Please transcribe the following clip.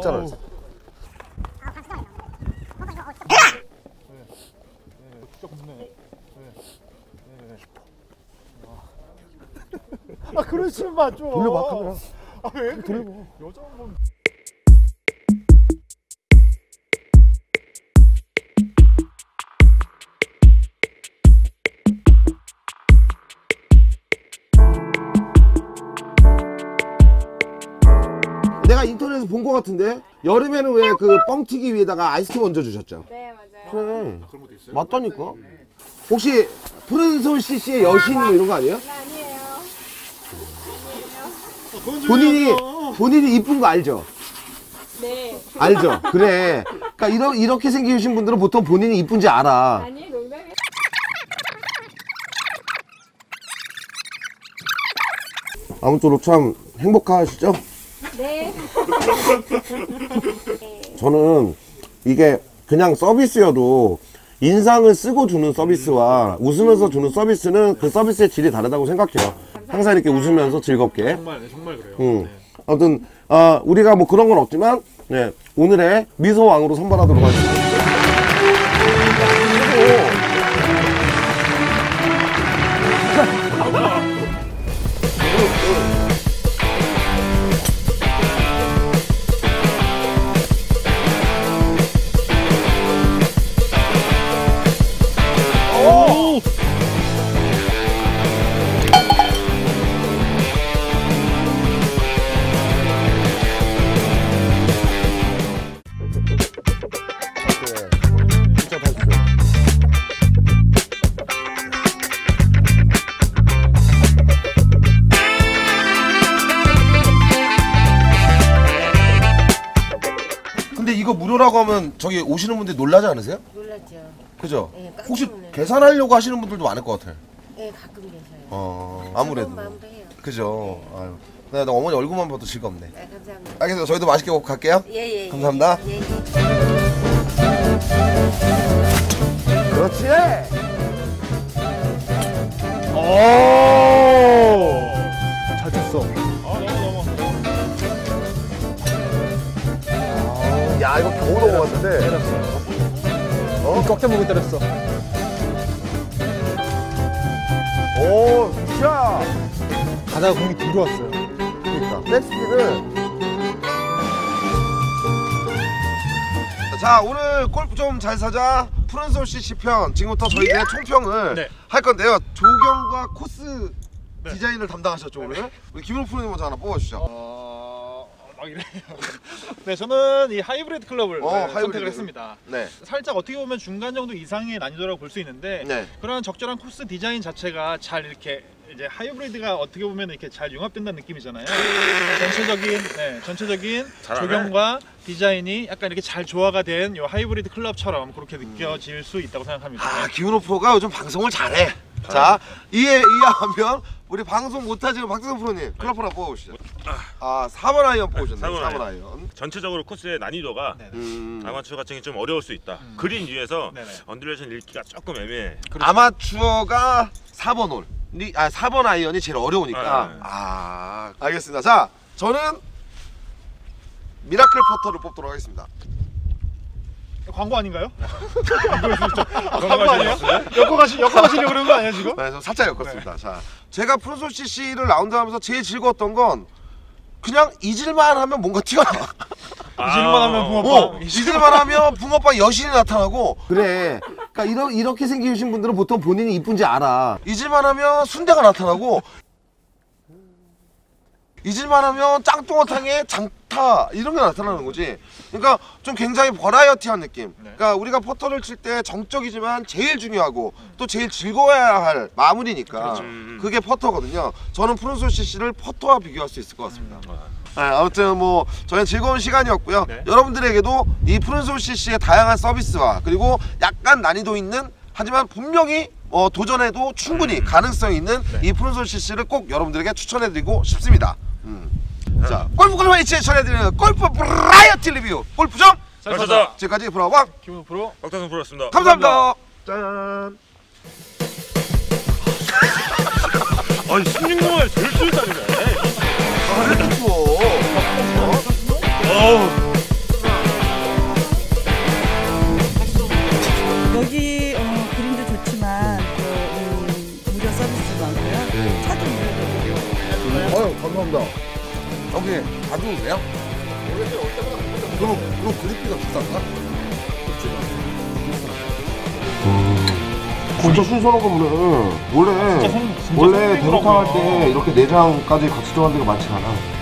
깜짝 놀랐어. 아, 그러시면 맞죠. 돌려봐, 카메라. 아, 왜 그래? 돌려봐. 여자분. 내가 인터넷에서 본 것 같은데 여름에는 왜 그 뻥튀기 위에다가 아이스크림 얹어 주셨죠? 네, 맞아요. 그래. 아, 그런 것도 있어요? 맞다니까. 네. 혹시 푸른솔 CC의 여신 이런 거 아니에요? 네, 아니에요. 본인이 이쁜 거 알죠? 네. 알죠? 그래. 그러니까 이렇게 생기신 분들은 보통 본인이 이쁜지 알아. 아니, 농담이야. 아무쪼록 참 행복하시죠? 네. 저는 이게 그냥 서비스여도 인상을 쓰고 주는 서비스와 웃으면서 주는 서비스는 그 서비스의 질이 다르다고 생각해요. 항상 이렇게 웃으면서 즐겁게. 정말 그래요. 네. 아무튼 우리가 뭐 그런 건 없지만 네, 오늘의 미소왕으로 선발하도록 하겠습니다. 무료라고 하면 저기 오시는 분들이 놀라지 않으세요? 놀랐죠. 그죠? 네, 혹시 계산하려고 하시는 분들도 많을 것 같아요. 네, 가끔 계셔요. 아무래도. 마음도 해요. 그죠. 네. 아유. 나 어머니 얼굴만 봐도 즐겁네. 네, 감사합니다. 알겠습니다. 저희도 맛있게 먹고 갈게요. 예. 감사합니다. 예. 그렇지. 오. 잘 쳤어. 야, 이거 겨우 넘어갔는데. 때렸어. 어? 꺾여 보고 때렸어. 오, 샤! 가다가 공이 뒤로 왔어요. 그러니까. 백스핀을. 자, 오늘 골프 좀 잘 사자. 푸른솔 CC 편. 지금부터 저희의 총평을 할 건데요. 조경과 코스 디자인을 담당하셨죠, 오늘? 우리 김은호 프로님 먼저 하나 뽑아주시죠. 네, 저는 이 하이브리드 클럽을 선택을 했습니다. 네. 살짝 어떻게 보면 중간 정도 이상의 난이도라고 볼 수 있는데 네. 그런 적절한 코스 디자인 자체가 잘 이렇게 이제 하이브리드가 어떻게 보면 이렇게 잘 융합된다는 느낌이잖아요. 전체적인 조경과 디자이니 약간 이렇게 잘 조화가 된 요 하이브리드 클럽처럼 그렇게 느껴질 수 있다고 생각합니다. 아, 기훈호 프로가 요즘 방송을 잘해. 자, 이해하면 우리 방송 못하시는 박재성 프로님 클럽 하나 뽑아보시죠. 아, 4번 아이언 뽑으셨네요. 4번 아이언. 전체적으로 코스의 난이도가 아마추어 같은 게 좀 어려울 수 있다. 그린 위에서 언듈레이션 읽기가 조금 애매해. 아마추어가 4번 홀. 4번 아이언이 제일 어려우니까. 알겠습니다. 자, 저는 미라클 퍼터를 뽑도록 하겠습니다. 광고 아닌가요? 광고 아니에요? 엮어가시려고 그러는 거 아니에요 지금? 네, 좀 살짝 엮었습니다. 네. 자, 제가 푸른솔 CC를 라운드하면서 제일 즐거웠던 건 그냥 잊을만 하면 뭔가 튀어나와. 잊을만 하면 붕어빵. 잊을만 하면 붕어빵 여신이 나타나고. 그래. 그러니까 이렇게 생기신 분들은 보통 본인이 이쁜지 알아. 잊을만 하면 순대가 나타나고. 잊을만 하면 짱뚱어탕에 장타 이런 게 나타나는 거지. 그러니까 좀 굉장히 버라이어티한 느낌. 그러니까 우리가 퍼터를 칠 때 정적이지만 제일 중요하고 또 제일 즐거워야 할 마무리니까 그게 퍼터거든요. 저는 푸른솔 CC를 퍼터와 비교할 수 있을 것 같습니다. 네, 아무튼 뭐 저희는 즐거운 시간이었고요. 네. 여러분들에게도 이 푸른솔 CC의 다양한 서비스와 그리고 약간 난이도 있는 하지만 분명히 도전해도 충분히 가능성이 있는 이 푸른솔 CC를 꼭 여러분들에게 추천해드리고 싶습니다. 자, 골프클럽 H에 전해드리는 골프 브라이어티 리뷰 골프 좀 잘 사자. 지금까지 브라왕 김우 프로, 박재성 프로였습니다. 감사합니다. 짠. 아니 16분을 제일 줄다니네. 아, 왜 이렇게 추워. 이게 다 좋은데요? 그럼 그립비가 비싼가? 진짜 순수한 거구나. 원래 대륙탕 할 때 이렇게 내장까지 같이 들어간 데가 많지 않아.